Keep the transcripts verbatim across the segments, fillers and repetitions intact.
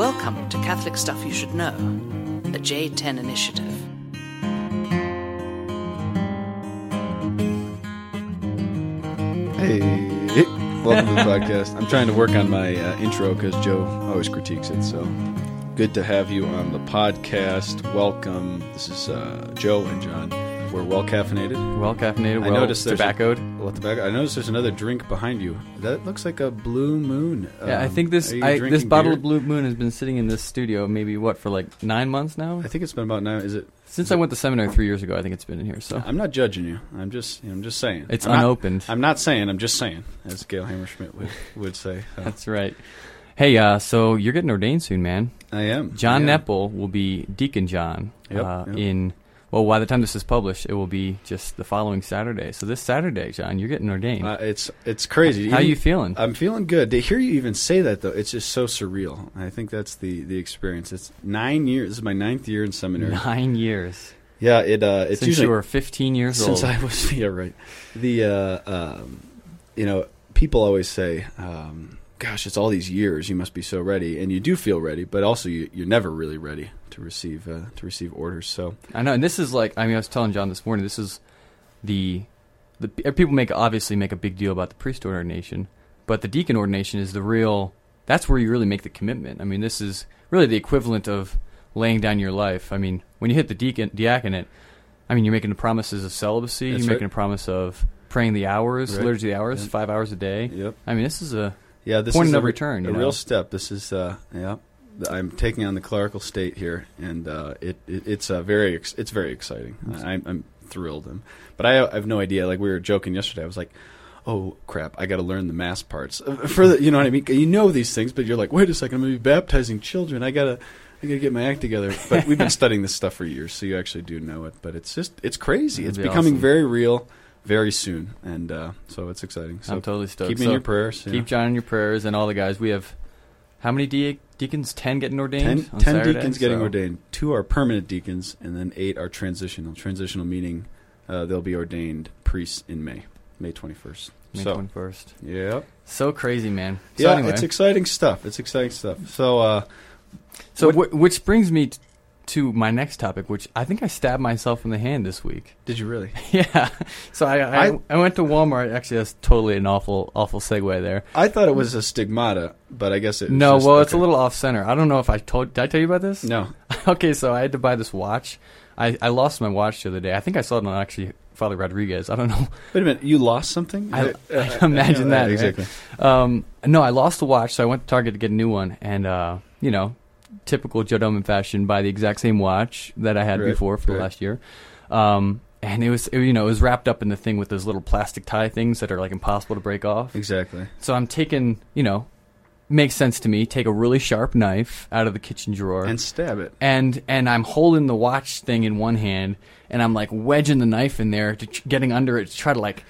Welcome to Catholic Stuff You Should Know, the J ten initiative. Hey, welcome to the podcast. I'm trying to work on my uh, intro because Joe always critiques it, so good to have you on the podcast. Welcome. This is uh, Joe and John. We're well caffeinated. Well caffeinated, well tobaccoed. A, well tobacco. I noticed there's another drink behind you. That looks like a Blue Moon. Um, yeah, I think this I, this bottle beer? of Blue Moon has been sitting in this studio maybe, what, for like nine months now? I think it's been about nine. Is it? Since is I went to seminary three years ago, I think it's been in here. So I'm not judging you. I'm just I'm just saying. It's I'm unopened. Not, I'm not saying. I'm just saying, as Gail Hammerschmidt would, would say. So. That's right. Hey, uh, so you're getting ordained soon, man. I am. John I am. Nepple will be Deacon John yep, uh, yep. in... Well, by the time this is published, it will be just the following Saturday. So this Saturday, John, you're getting ordained. Uh, it's it's crazy. How even, are you feeling? I'm feeling good. To hear you even say that, though, it's just so surreal. I think that's the, the experience. It's nine years. This is my ninth year in seminary. Nine years. Yeah, it. Uh, it's since usually, you were fifteen years since old. Since I was, yeah, right. The uh, um, you know, people always say, um, "Gosh, it's all these years. You must be so ready," and you do feel ready, but also you, you're never really ready to receive uh, to receive orders. So I know, and this is like I mean I was telling John this morning. This is the the people make obviously make a big deal about the priest ordination, but the deacon ordination is the real. That's where you really make the commitment. I mean, this is really the equivalent of laying down your life. I mean, when you hit the deacon diaconate, I mean, you're making the promises of celibacy. That's you're right. making a promise of praying the hours, right. liturgy the hours, yep. five hours a day. Yep. I mean, this is a yeah, this point is of a, return. A know? real step. This is uh, yeah. I'm taking on the clerical state here, and uh, it, it it's uh, very ex- it's very exciting. I'm, I'm thrilled, I'm, but I, I have no idea. Like we were joking yesterday, I was like, "Oh crap, I got to learn the mass parts for the, you know what I mean? You know these things, but you're like, wait a second, I'm going to be baptizing children. I gotta I gotta get my act together." But we've been studying this stuff for years, so you actually do know it. But it's just it's crazy. That'd it's be becoming awesome. very real. Very soon, and uh, so it's exciting. So I'm totally stoked. Keep me so in your prayers. Keep know. John in your prayers, and all the guys. We have how many de- deacons? Ten getting ordained. Ten, on ten Saturday, deacons so. getting ordained. Two are permanent deacons, and then eight are transitional. Transitional meaning uh, they'll be ordained priests in May, May twenty-first. May so, twenty-first. Yeah. So crazy, man. So yeah, anyway. It's exciting stuff. It's exciting stuff. So, uh, so what, wh- which brings me. T- to my next topic, which I think I stabbed myself in the hand this week. Did you really? Yeah. So I I, I, I went to Walmart. Actually, that's totally an awful awful segue there. I thought it was a stigmata, but I guess it was No, just, well, okay. It's a little off-center. I don't know if I told... Did I tell you about this? No. Okay, so I had to buy this watch. I, I lost my watch the other day. I think I saw it on actually Father Rodriguez. I don't know. Wait a minute. You lost something? I, I imagine yeah, that. Yeah, exactly. Right? Um, no, I lost the watch, so I went to Target to get a new one, and, uh, you know... typical Joe Dumman fashion, buy the exact same watch that I had right, before for right. the last year. Um, and it was, it, you know, it was wrapped up in the thing with those little plastic tie things that are like impossible to break off. Exactly. So I'm taking, you know, makes sense to me, take a really sharp knife out of the kitchen drawer. And stab it. And and I'm holding the watch thing in one hand, and I'm like wedging the knife in there, to getting under it to try to like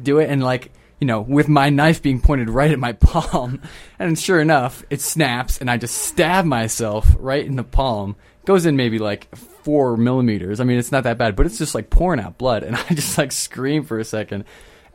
do it. And like, you know, with my knife being pointed right at my palm, and sure enough, it snaps, and I just stab myself right in the palm. It goes in maybe like four millimeters. I mean, it's not that bad, but it's just like pouring out blood, and I just like scream for a second,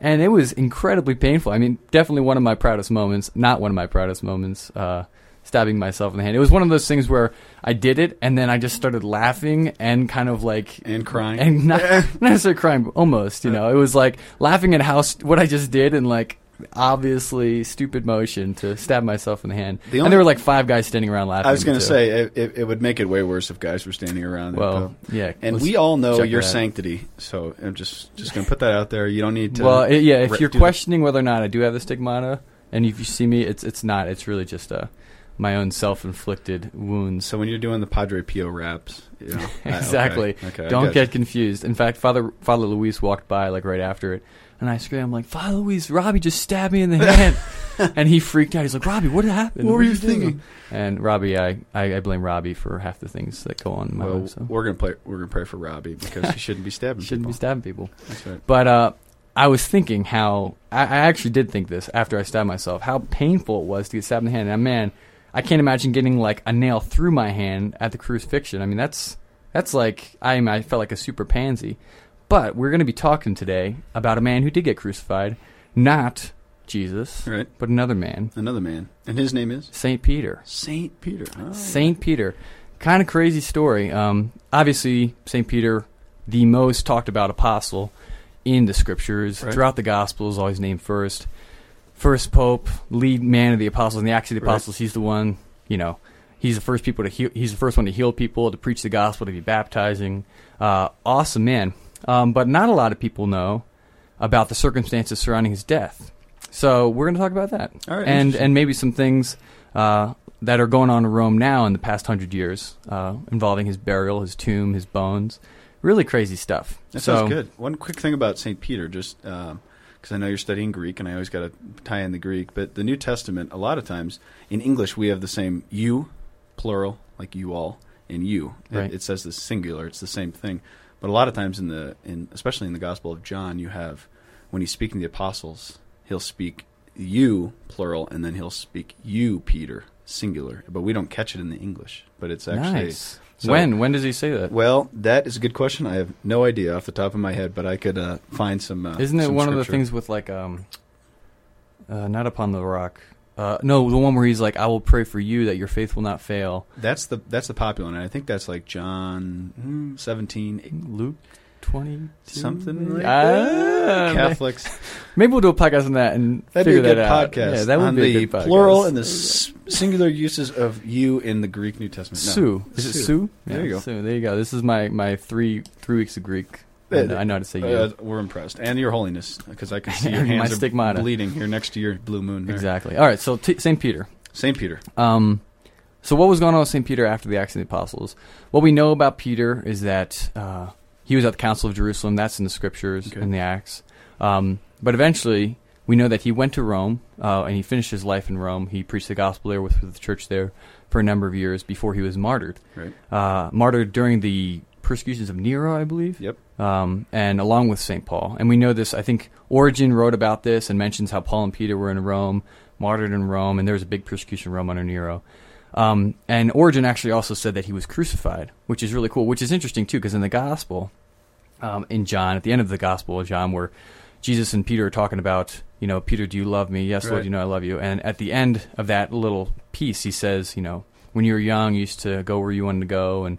and it was incredibly painful. I mean, definitely one of my proudest moments, not one of my proudest moments, uh, stabbing myself in the hand. It was one of those things where I did it, and then I just started laughing and kind of like... And crying. And not, not necessarily crying, but almost, you know. It was like laughing at how what I just did and like obviously stupid motion to stab myself in the hand. The only, and there were like five guys standing around laughing. I was going to say, it, it, it would make it way worse if guys were standing around. Well, and, yeah. And we all know your sanctity, so I'm just, just going to put that out there. You don't need to... Well, it, yeah, if you're questioning that. Whether or not I do have the stigmata, and if you see me, it's it's not. It's really just a... my own self-inflicted wounds. So when you're doing the Padre Pio raps, you know, exactly. I, okay, okay, don't get confused. In fact, Father Father Luis walked by like right after it, and I screamed, "I'm like, Father Luis, Robbie just stabbed me in the hand," and he freaked out. He's like, "Robbie, what happened? What, what were you thinking?" thinking? And Robbie, I, I, I blame Robbie for half the things that go on in my well, life. So. We're gonna play. We're gonna pray for Robbie because he shouldn't be stabbing. shouldn't people. be stabbing people. That's right. But uh, I was thinking how I, I actually did think this after I stabbed myself. How painful it was to get stabbed in the hand. And man. I can't imagine getting, like, a nail through my hand at the crucifixion. I mean, that's that's like I, I felt like a super pansy. But we're going to be talking today about a man who did get crucified, not Jesus, right. but another man. Another man. And his name is? Saint Peter. Saint Peter. Oh. Saint Peter. Kind of crazy story. Um, obviously, Saint Peter, the most talked about apostle in the scriptures. Right. Throughout the Gospels, always named first. First Pope, lead man of the apostles. In the Acts of the Apostles, right. he's the one, you know, he's the first people to heal, he's the first one to heal people, to preach the gospel, to be baptizing. Uh, awesome man. Um, but not a lot of people know about the circumstances surrounding his death. So we're going to talk about that. All right, and and maybe some things uh, that are going on in Rome now in the past hundred years uh, involving his burial, his tomb, his bones. Really crazy stuff. That so, sounds good. One quick thing about Saint Peter, just because um, I know you're studying Greek and I always got to tie in the Greek, but the New Testament, a lot of times in English we have the same you, plural, like you all, and you. Right. It, it says the singular. It's the same thing. But a lot of times in the, in especially in the Gospel of John, you have when he's speaking to the apostles, he'll speak you plural, and then he'll speak you Peter singular. But we don't catch it in the English. But it's actually nice. So, when when does he say that? Well, that is a good question. I have no idea off the top of my head, but I could uh, find some. Uh, Isn't it some one scripture. Of the things with like um, uh, not upon the rock? Uh, no, the one where he's like, "I will pray for you that your faith will not fail." That's the that's the popular one. I think that's like John seventeen, eight, Luke twenty, something like ah, that. Catholics. Maybe we'll do a podcast on that and that'd figure that out. That'd be a good podcast. Yeah, that would on be a good podcast. Plural and the s- singular uses of "you" in the Greek New Testament. No, Sue, is it Sue? Sue? Yeah, there you go. Sue. There you go. This is my, my three three weeks of Greek. And I know how to say you. Uh, we're impressed. And Your Holiness, because I can see your hands are stigmata. Bleeding here next to your blue moon. There. Exactly. All right, so t- Saint Peter. Saint Peter. Um, so what was going on with Saint Peter after the Acts of the Apostles? What we know about Peter is that uh, he was at the Council of Jerusalem. That's in the Scriptures, okay. in the Acts. Um, but eventually, we know that he went to Rome, uh, and he finished his life in Rome. He preached the gospel there with, with the church there for a number of years before he was martyred. Right. Uh, martyred during the persecutions of Nero, I believe. Yep. Um, and along with Saint Paul. And we know this, I think Origen wrote about this and mentions how Paul and Peter were in Rome, martyred in Rome, and there was a big persecution in Rome under Nero. Um, and Origen actually also said that he was crucified, which is really cool, which is interesting too, because in the Gospel, um, in John, at the end of the Gospel of John, where Jesus and Peter are talking about, you know, Peter, do you love me? Yes, right. Lord, you know I love you. And at the end of that little piece, he says, you know, when you were young, you used to go where you wanted to go, and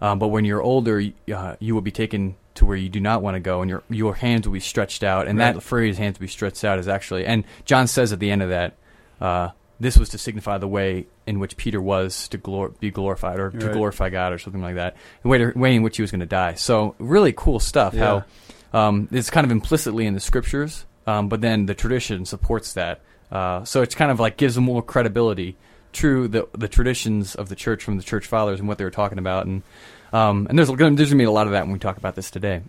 um, but when you're older, uh, you will be taken to where you do not want to go, and your your hands will be stretched out. And right. that phrase, hands will be stretched out, is actually, and John says at the end of that, uh, this was to signify the way in which Peter was to glor- be glorified, or right. to glorify God, or something like that, the way, to, way in which he was going to die. So really cool stuff, yeah. how um, it's kind of implicitly in the Scriptures, um, but then the tradition supports that. Uh, so it's kind of like gives them more credibility to the, the traditions of the church from the church fathers and what they were talking about, and Um, and there's, there's going to be a lot of that when we talk about this today.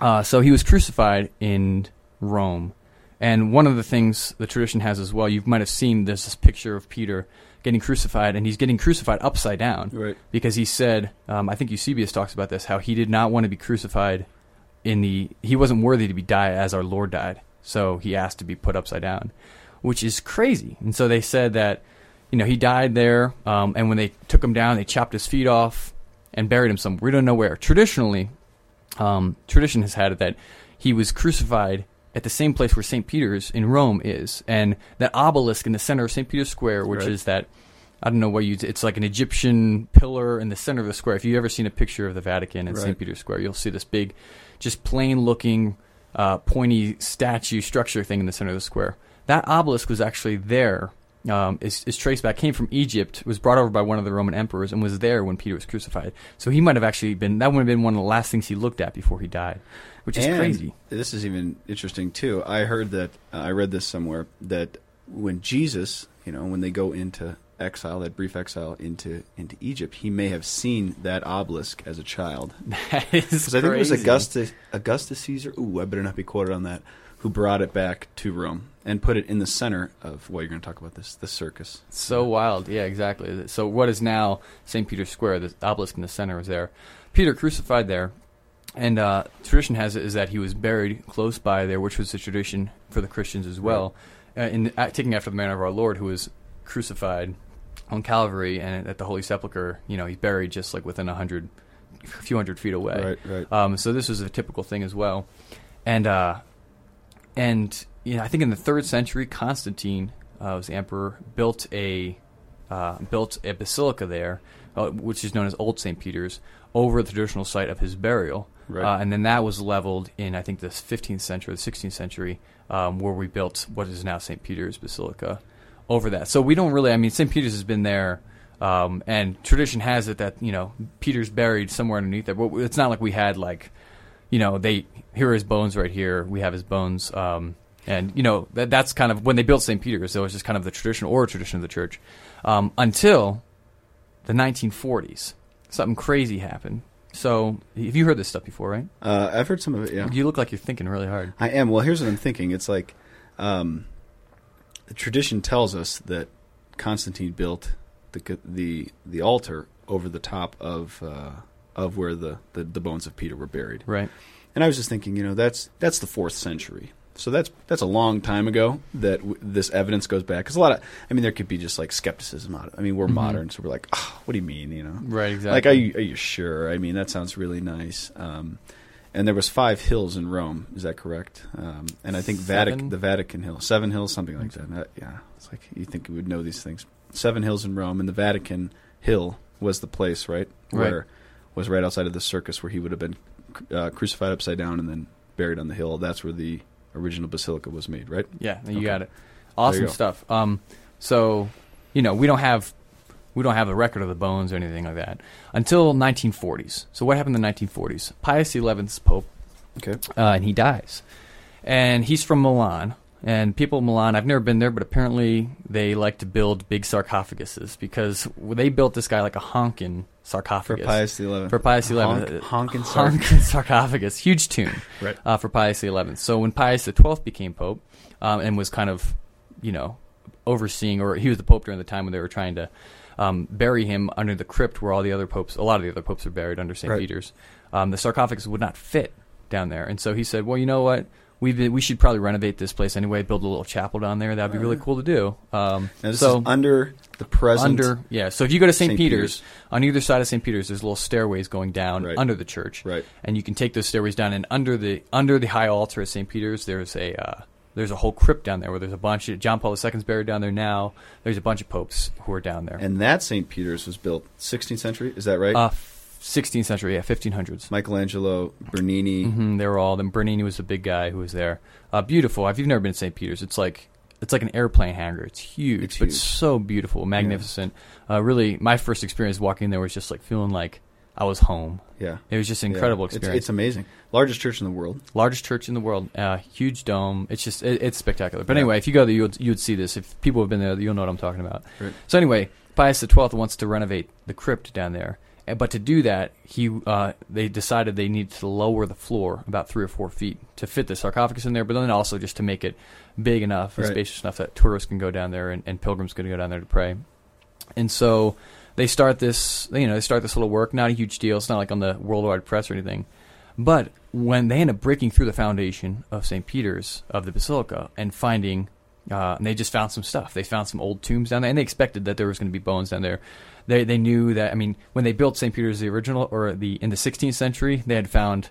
Uh, so he was crucified in Rome. And one of the things the tradition has as well, you might have seen there's this picture of Peter getting crucified, and he's getting crucified upside down. Right. Because he said, um, I think Eusebius talks about this, how he did not want to be crucified in the, he wasn't worthy to be died as our Lord died. So he asked to be put upside down, which is crazy. And so they said that, you know, he died there, um, and when they took him down, they chopped his feet off and buried him somewhere. We don't know where. Traditionally, um, tradition has had it that he was crucified at the same place where Saint Peter's in Rome is, and that obelisk in the center of Saint Peter's Square, which right. is that, I don't know what you, it's like an Egyptian pillar in the center of the square. If you've ever seen a picture of the Vatican and right. Saint Peter's Square, you'll see this big, just plain-looking, uh, pointy statue structure thing in the center of the square. That obelisk was actually there. Um, is, is traced back, came from Egypt, was brought over by one of the Roman emperors, and was there when Peter was crucified. So he might have actually been, that would have been one of the last things he looked at before he died, which is and crazy. This is even interesting, too. I heard that, uh, I read this somewhere, that when Jesus, you know, when they go into exile, that brief exile into, into Egypt, he may have seen that obelisk as a child. That is crazy. I think it was Augustus, Augustus Caesar, ooh, I better not be quoted on that, who brought it back to Rome and put it in the center of, well, you're going to talk about this, the circus. So wild. Yeah, exactly. So what is now Saint Peter's Square, the obelisk in the center is there. Peter crucified there, and uh, tradition has it is that he was buried close by there, which was the tradition for the Christians as well, right. uh, in uh, taking after the manner of our Lord, who was crucified on Calvary and at the Holy Sepulchre. You know, he's buried just like within a hundred, a few hundred feet away. Right, right. Um, so this was a typical thing as well. And... Uh, And you know, I think in the third century, Constantine uh, was the emperor, built a uh, built a basilica there, uh, which is known as Old Saint Peter's, over the traditional site of his burial. Right. Uh, and then that was leveled in, I think, the fifteenth century or the sixteenth century, um, where we built what is now Saint Peter's Basilica over that. So we don't really, I mean, Saint Peter's has been there, um, and tradition has it that, you know, Peter's buried somewhere underneath there. But it's not like we had, like, you know, they, here are his bones right here, we have his bones. Um, and, you know, that, that's kind of, when they built Saint Peter's, it was just kind of the tradition or a tradition of the church. Um, until the nineteen forties, something crazy happened. So, have you heard this stuff before, right? Uh, I've heard some of it, yeah. You look like you're thinking really hard. I am. Well, here's what I'm thinking. It's like um, the tradition tells us that Constantine built the the, the altar over the top of uh, of where the, the, the bones of Peter were buried. Right. And I was just thinking, you know, that's that's the fourth century. So that's that's a long time ago that w- this evidence goes back. Because a lot of, I mean, there could be just like skepticism out of it. I mean, we're mm-hmm. modern, so we're like, oh, what do you mean, you know? Right, exactly. Like, are you, are you sure? I mean, that sounds really nice. Um, and there was five hills in Rome. Is that correct? Um, and I think Vatican, the Vatican Hill. Seven hills, something like that. that. Yeah. It's like you think we would know these things. Seven hills in Rome, and the Vatican Hill was the place, right? Right. Where was right outside of the circus where he would have been uh, crucified upside down and then buried on the hill. That's where the original basilica was made, right? Yeah, you okay. got it. Awesome stuff. Um, so, you know, we don't have we don't have a record of the bones or anything like that until nineteen forties. So what happened in the nineteen forties? Pius the eleventh's pope, okay, uh, and he dies, and he's from Milan. And people in Milan, I've never been there, but apparently they like to build big sarcophaguses because they built this guy like a honkin' sarcophagus. For Pius the eleventh. For Pius the eleventh. Honk, honkin' sar- honkin' sarcophagus. Huge tomb right. uh, for Pius the eleventh. So when Pius the twelfth became pope um, and was kind of, you know, overseeing, or he was the pope during the time when they were trying to um, bury him under the crypt where all the other popes, a lot of the other popes were buried under Saint Right. Peter's. Um, the sarcophagus would not fit down there. And so he said, well, you know what? We've been, we should probably renovate this place anyway, build a little chapel down there. That would be really cool to do. Um, now this so, is under the present. Under, yeah. So if you go to Saint Peter's, Peter's, on either side of Saint Peter's, there's little stairways going down right. under the church. Right. And you can take those stairways down. And under the under the high altar at Saint Peter's, there's a uh, there's a whole crypt down there where there's a bunch of – John Paul the second's buried down there now. There's a bunch of popes who are down there. And that Saint Peter's was built sixteenth century. Is that right? Uh sixteenth century, yeah, fifteen hundreds. Michelangelo, Bernini. Mm-hmm, they were all them. Bernini was the big guy who was there. Uh, beautiful. If you've never been to Saint Peter's, it's like it's like an airplane hangar. It's huge, it's but huge. So beautiful, magnificent. Yeah. Uh, really, my first experience walking there was just like feeling like I was home. Yeah. It was just an incredible yeah. experience. It's, it's amazing. Largest church in the world. Largest church in the world. Uh, huge dome. It's just it, it's spectacular. But yeah. anyway, if you go there, you would, you would see this. If people have been there, you'll know what I'm talking about. Right. So anyway, Pius the twelfth wants to renovate the crypt down there. But to do that, he uh, they decided they needed to lower the floor about three or four feet to fit the sarcophagus in there, but then also just to make it big enough and right. spacious enough that tourists can go down there and, and pilgrims can go down there to pray. And so they start this, you know, they start this little work. Not a huge deal. It's not like on the worldwide press or anything. But when they end up breaking through the foundation of Saint Peter's, of the basilica, and finding, uh, and they just found some stuff. They found some old tombs down there, and they expected that there was going to be bones down there. They they knew that, I mean, when they built Saint Peter's the original, or the in the sixteenth century, they had found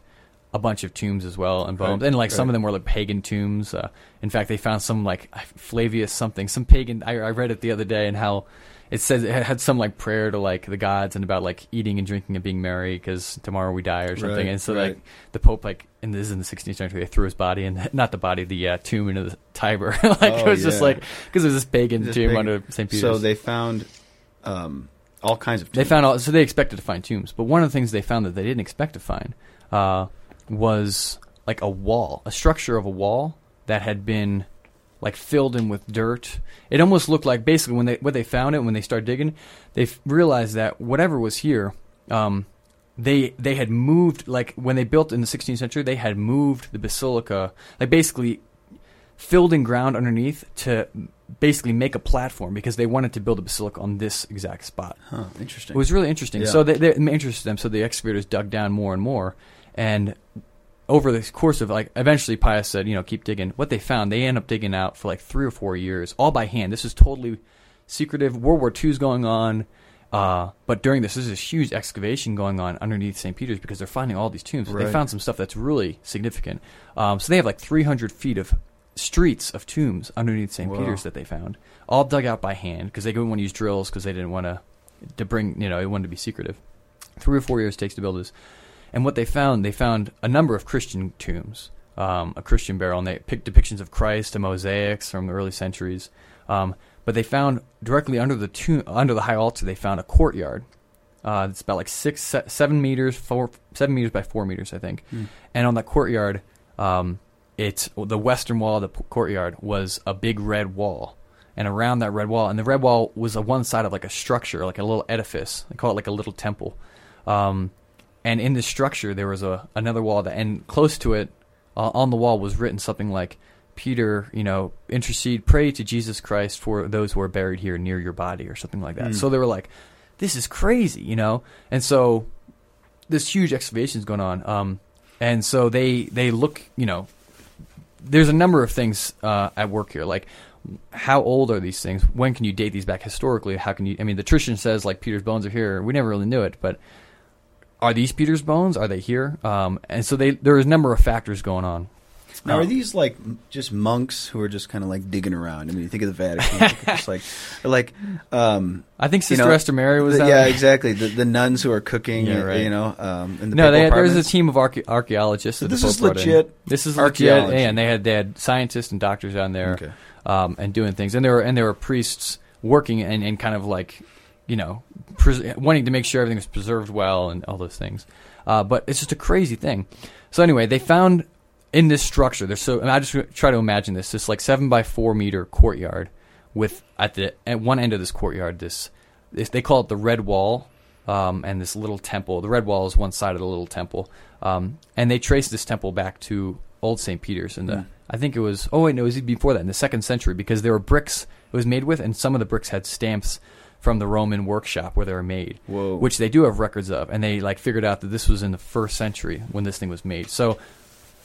a bunch of tombs as well and bones. Right, and, like, right. some of them were, like, pagan tombs. Uh, in fact, they found some, like, Flavius something, some pagan. I, I read it the other day and how it says it had some, like, prayer to, like, the gods and about, like, eating and drinking and being merry because tomorrow we die or something. Right, and so, right. like, the Pope, like, and this is in the sixteenth century, they threw his body in, not the body, the uh, tomb into the Tiber. like, oh, it was yeah. just, like, because there was this pagan this tomb pagan. Under Saint Peter's. So they found... Um, all kinds of tombs. They found all, so they expected to find tombs, but one of the things they found that they didn't expect to find uh, was like a wall, a structure of a wall that had been like filled in with dirt. It almost looked like basically when they when they found it, when they started digging, they f- realized that whatever was here, um, they they had moved like when they built in the sixteenth century, they had moved the basilica, like basically filled in ground underneath to basically make a platform because they wanted to build a basilica on this exact spot. Huh, interesting. It was really interesting. Yeah. So they, they interested them, so the excavators dug down more and more. And over the course of, like, eventually Pius said, you know, keep digging. What they found, they end up digging out for like three or four years, all by hand. This is totally secretive. World War Two is going on. Uh, but during this, there's this huge excavation going on underneath Saint Peter's because they're finding all these tombs. Right. They found some stuff that's really significant. Um, so they have like three hundred feet of streets of tombs underneath Saint Whoa. Peter's that they found, all dug out by hand because they didn't want to use drills because they didn't want to to bring, you know, they wanted to be secretive. Three or four years it takes to build this. And what they found, they found a number of Christian tombs, um, a Christian burial, and they picked depictions of Christ and mosaics from the early centuries. Um, but they found directly under the tomb, under the high altar, they found a courtyard. Uh, it's about like six, seven meters, four, seven meters by four meters, I think. Mm. And on that courtyard, um, it's the western wall of the courtyard was a big red wall. And around that red wall, and the red wall was a one side of like a structure, like a little edifice. They call it like a little temple. Um, and in this structure, there was a another wall that, and close to it, uh, on the wall was written something like, "Peter, you know, intercede, pray to Jesus Christ for those who are buried here near your body," or something like that. Mm. So they were like, "This is crazy," you know. And so this huge excavation is going on. Um, and so they they look, you know, there's a number of things uh, at work here, like. How old are these things? When can you date these back historically? How can you? I mean, the tradition says like Peter's bones are here. We never really knew it, but are these Peter's bones? Are they here? Um, and so they, there is a number of factors going on. Now, are these like just monks who are just kind of like digging around? I mean, you think of the Vatican, just like, like um, I think Sister you know, Esther Mary was. The, yeah, exactly. The, the nuns who are cooking, yeah, right. you know. Um, in the no, they had, there was a team of archae- archaeologists. That so this, is this is legit. This is legit, and they had they had scientists and doctors down there, okay. um, and doing things, and there were and there were priests working and, and kind of like, you know, pres- wanting to make sure everything was preserved well and all those things. Uh, but it's just a crazy thing. So anyway, they found. In this structure, there's so and I just try to imagine this. This like seven by four meter courtyard, with at the at one end of this courtyard, this, this they call it the Red Wall, um, and this little temple. The Red Wall is one side of the little temple, um, and they trace this temple back to Old Saint Peter's. And yeah. I think it was oh wait no, it was before that in the second century because there were bricks it was made with, and some of the bricks had stamps from the Roman workshop where they were made, Whoa. which they do have records of, and they like figured out that this was in the first century when this thing was made. So.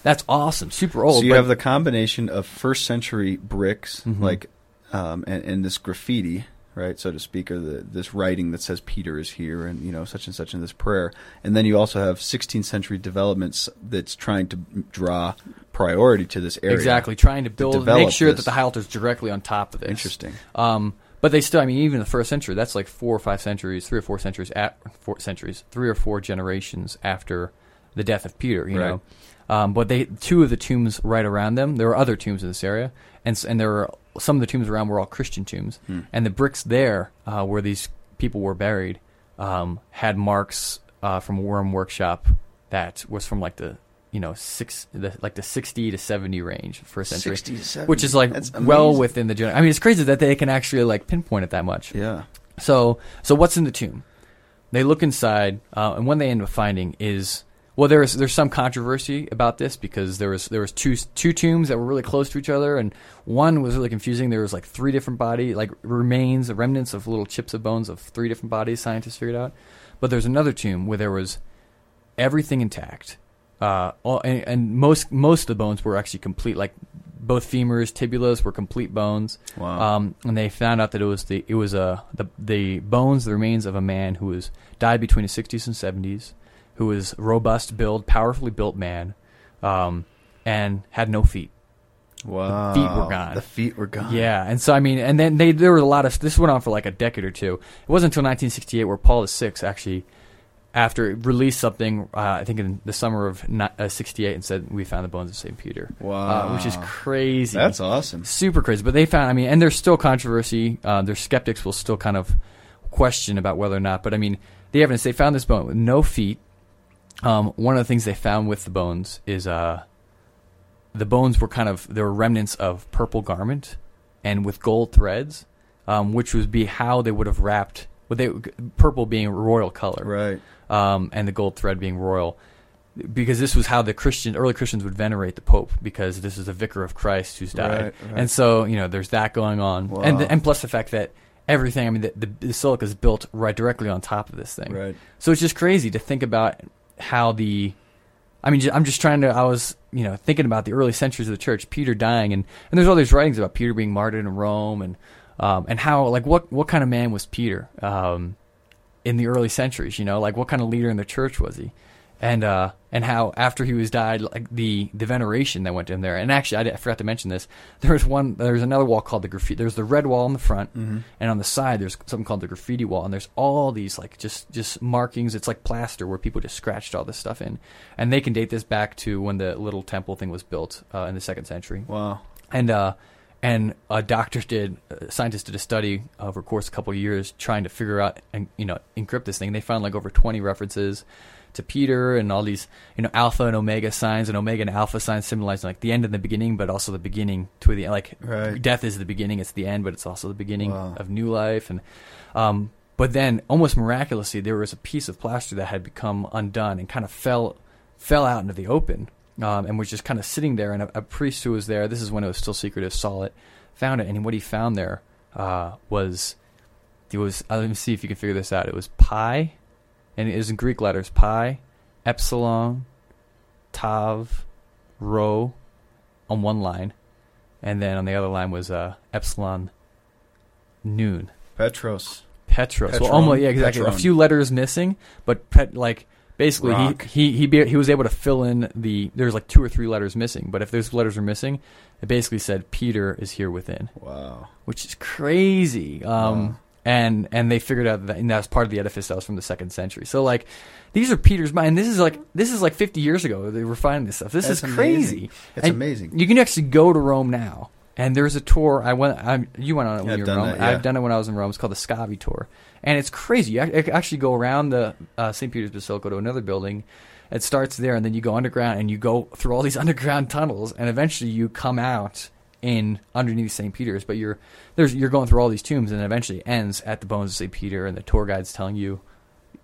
That's awesome. Super old. So you have the combination of first century bricks, mm-hmm. like, um, and, and this graffiti, right, so to speak, or the, this writing that says Peter is here, and you know such and such in this prayer, and then you also have sixteenth century developments that's trying to draw priority to this area. Exactly, trying to build, to make sure this. that the high altar is directly on top of this. Interesting. Um, but they still, I mean, even the first century, that's like four or five centuries, three or four centuries, at, four centuries, three or four generations after the death of Peter. You right. know. Um, but they two of the tombs right around them. There were other tombs in this area, and and there were some of the tombs around were all Christian tombs. Hmm. And the bricks there, uh, where these people were buried, um, had marks uh, from a worm workshop that was from like the you know six the, like the sixty to seventy range for a century, sixty to seventy which is like That's well amazing. Within the general. I mean, it's crazy that they can actually like pinpoint it that much. Yeah. So so what's in the tomb? They look inside, uh, and what they end up finding is. Well, there's there's some controversy about this because there was there was two two tombs that were really close to each other, and one was really confusing. There was like three different body like remains, remnants of little chips of bones of three different bodies. Scientists figured out, but there's another tomb where there was everything intact, uh, all, and, and most most of the bones were actually complete. Like both femurs, tibulas were complete bones. Wow! Um, and they found out that it was the it was a the the bones, the remains of a man who was died between the sixties and seventies. Who was robust build, powerfully built man, um, and had no feet. Wow. The feet were gone. The feet were gone. Yeah. And so, I mean, and then they, there were a lot of, this went on for like a decade or two. It wasn't until nineteen sixty-eight where Paul the Sixth actually, after released something, uh, I think in the summer of sixty-eight and said, "We found the bones of Saint Peter." Wow. Uh, which is crazy. That's awesome. Super crazy. But they found, I mean, and there's still controversy. Uh, their skeptics will still kind of question about whether or not, but I mean, the evidence, they found this bone with no feet. Um, one of the things they found with the bones is uh, the bones were kind of, there were remnants of purple garment and with gold threads, um, which would be how they would have wrapped, well, they, purple being royal color. Right. Um, and the gold thread being royal. Because this was how the Christian, early Christians would venerate the Pope, because this is the vicar of Christ who's died. Right, right. And so, you know, there's that going on. Wow. And, and plus the fact that everything, I mean, the, the basilica is built right directly on top of this thing. Right. So it's just crazy to think about how the, I mean, I'm just trying to, I was, you know, thinking about the early centuries of the church, Peter dying, and, and there's all these writings about Peter being martyred in Rome, and um, and how, like, what, what kind of man was Peter um, in the early centuries, you know? Like, what kind of leader in the church was he? and uh, and how after he was died, like the, the veneration that went in there. And actually, I, did, I forgot to mention this. There was one. There's another wall called the graffiti. There's the red wall on the front, mm-hmm. and on the side there's something called the graffiti wall. And there's all these like just just markings. It's like plaster where people just scratched all this stuff in, and they can date this back to when the little temple thing was built uh, in the second century. Wow. And uh, and a doctor did, a scientist did a study over a course of a couple of years trying to figure out and you know encrypt this thing. And they found like over twenty references to Peter and all these you know alpha and omega signs, and omega and alpha signs symbolizing like the end and the beginning, but also the beginning to the end. Like right. Death is the beginning, it's the end, but it's also the beginning wow. of new life. And um, but then almost miraculously, there was a piece of plaster that had become undone and kind of fell fell out into the open. Um, and was just kind of sitting there, and a, a priest who was there, this is when it was still secretive, saw it, found it, and what he found there uh, was, it was, uh, let me see if you can figure this out, it was pi, and it is in Greek letters, pi, epsilon, tav, rho, on one line, and then on the other line was uh, epsilon, noon. Petros. Petros. Petron. Well, almost, yeah, exactly. Petron. A few letters missing, but pet, like... Basically, Rock. he he he, be, he was able to fill in the. There was like two or three letters missing, but if those letters were missing, it basically said Peter is here within. Wow, which is crazy. Um, wow. and and they figured out that and that was part of the edifice that was from the second century. So like, these are Peter's mind. This is like this is like fifty years ago they were finding this stuff. This That's is crazy. Amazing. It's and amazing. You can actually go to Rome now, and there's a tour. I went. I you went on it when I've you were in Rome. That, yeah. I've done it when I was in Rome. It's called the Scavi Tour. And it's crazy. You actually go around the uh, Saint Peter's Basilica to another building. It starts there, and then you go underground, and you go through all these underground tunnels, and eventually you come out in underneath Saint Peter's. But you're there's you're going through all these tombs, and it eventually ends at the bones of Saint Peter, and the tour guide's telling you,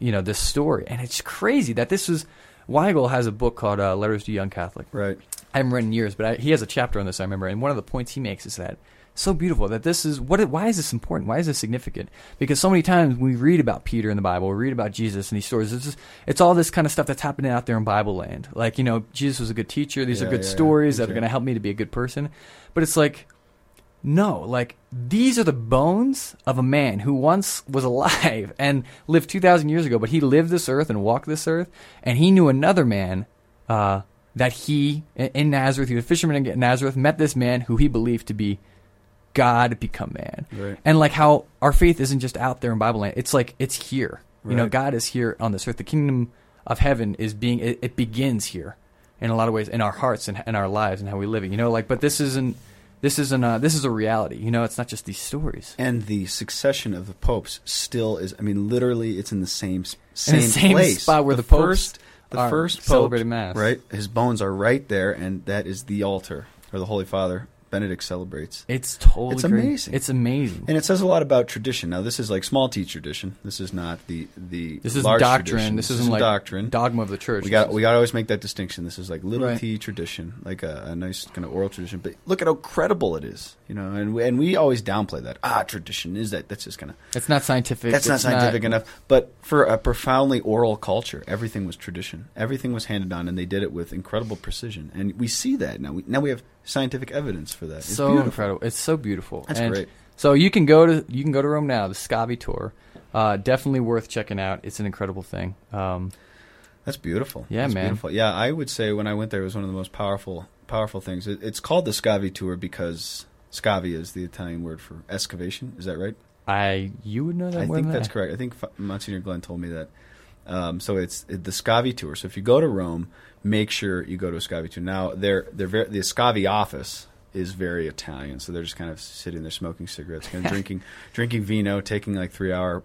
you know, this story. And it's crazy that this is Weigel has a book called uh, Letters to Young Catholic. Right. I haven't read in years, but I, he has a chapter on this, I remember. And one of the points he makes is that so beautiful that this is what. Why is this important? Why is this significant? Because so many times we read about Peter in the Bible, we read about Jesus in these stories. It's just, it's all this kind of stuff that's happening out there in Bible land. Like you know, Jesus was a good teacher. These yeah, are good yeah, stories yeah. that are going to help me to be a good person. But it's like, no, like these are the bones of a man who once was alive and lived two thousand years ago. But he lived this earth and walked this earth, and he knew another man. Uh, that he in Nazareth, he was a fisherman in Nazareth, met this man who he believed to be God become man. Right. And like how our faith isn't just out there in Bible land. It's like it's here. Right. You know, God is here on this earth. The kingdom of heaven is being it, it begins here in a lot of ways in our hearts and in our lives and how we live it. You know, like but this isn't this isn't a, this is a reality. You know, it's not just these stories. And the succession of the popes still is I mean literally it's in the same same, in the same place. Spot where the, the popes first the are first pope celebrated mass. Right? His bones are right there and that is the altar or the Holy Father. Benedict celebrates. It's totally It's amazing. Great. It's amazing. And it says a lot about tradition. Now, this is like small T tradition. This is not the, the this large is doctrine. Tradition. This, this isn't, isn't like doctrine. Dogma of the church. We got we got to always make that distinction. This is like little right. T tradition, like a, a nice kind of oral tradition. But look at how credible it is, you know. And we, and we always downplay that. Ah, tradition is that. That's just kind of. That's not scientific. That's not scientific not, enough. But for a profoundly oral culture, everything was tradition. Everything was handed on, and they did it with incredible precision. And we see that now. We, now we have scientific evidence for that. It's so beautiful. Incredible. It's so beautiful. That's and great. So you can go to you can go to Rome now, the Scavi Tour. Uh, definitely worth checking out. It's an incredible thing. Um, That's beautiful. Yeah, That's man. Beautiful. Yeah, I would say when I went there, it was one of the most powerful powerful things. It, it's called the Scavi Tour because Scavi is the Italian word for excavation. Is that right? I you would know that. I think that's I? correct. I think Monsignor Glenn told me that. Um, so it's the Scavi Tour. So if you go to Rome, make sure you go to a Scavi Tour. Now, they're, they're very, the Scavi office is very Italian, so they're just kind of sitting there smoking cigarettes, kind of drinking drinking vino, taking like three-hour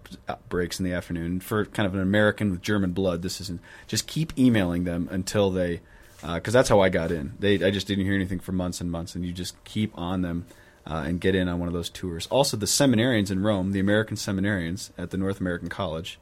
breaks in the afternoon. For kind of an American with German blood, this isn't – just keep emailing them until they uh, – because that's how I got in. They I just didn't hear anything for months and months, and you just keep on them. Uh, and get in on one of those tours. Also, the seminarians in Rome, the American seminarians at the North American College,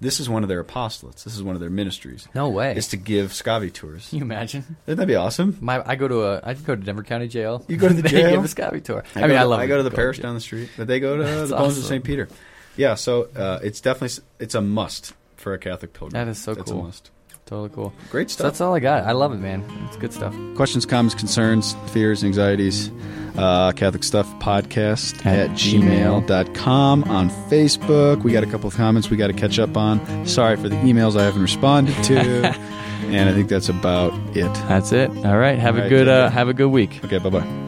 this is one of their apostolates. This is one of their ministries. No way. Is to give Scavi tours. Can you imagine? Wouldn't that be awesome? My, I go to a, I go to Denver County Jail. You go to the they jail? They give a Scavi tour. I, I mean, to, I love it. I go to the go parish to down the street, but they go to the awesome. Bones of Saint Peter. Yeah, so uh, it's definitely it's a must for a Catholic pilgrim. That is so That's cool. That's a must. Totally cool. Great stuff. So that's all I got. I love it, man. It's good stuff. Questions, comments, concerns, fears, anxieties, uh, Catholic Stuff Podcast at, at gmail dot com, on Facebook. We got a couple of comments we got to catch up on. Sorry for the emails I haven't responded to. And I think that's about it. That's it. All right. Have all a right, good uh, have a good week. Okay, bye-bye.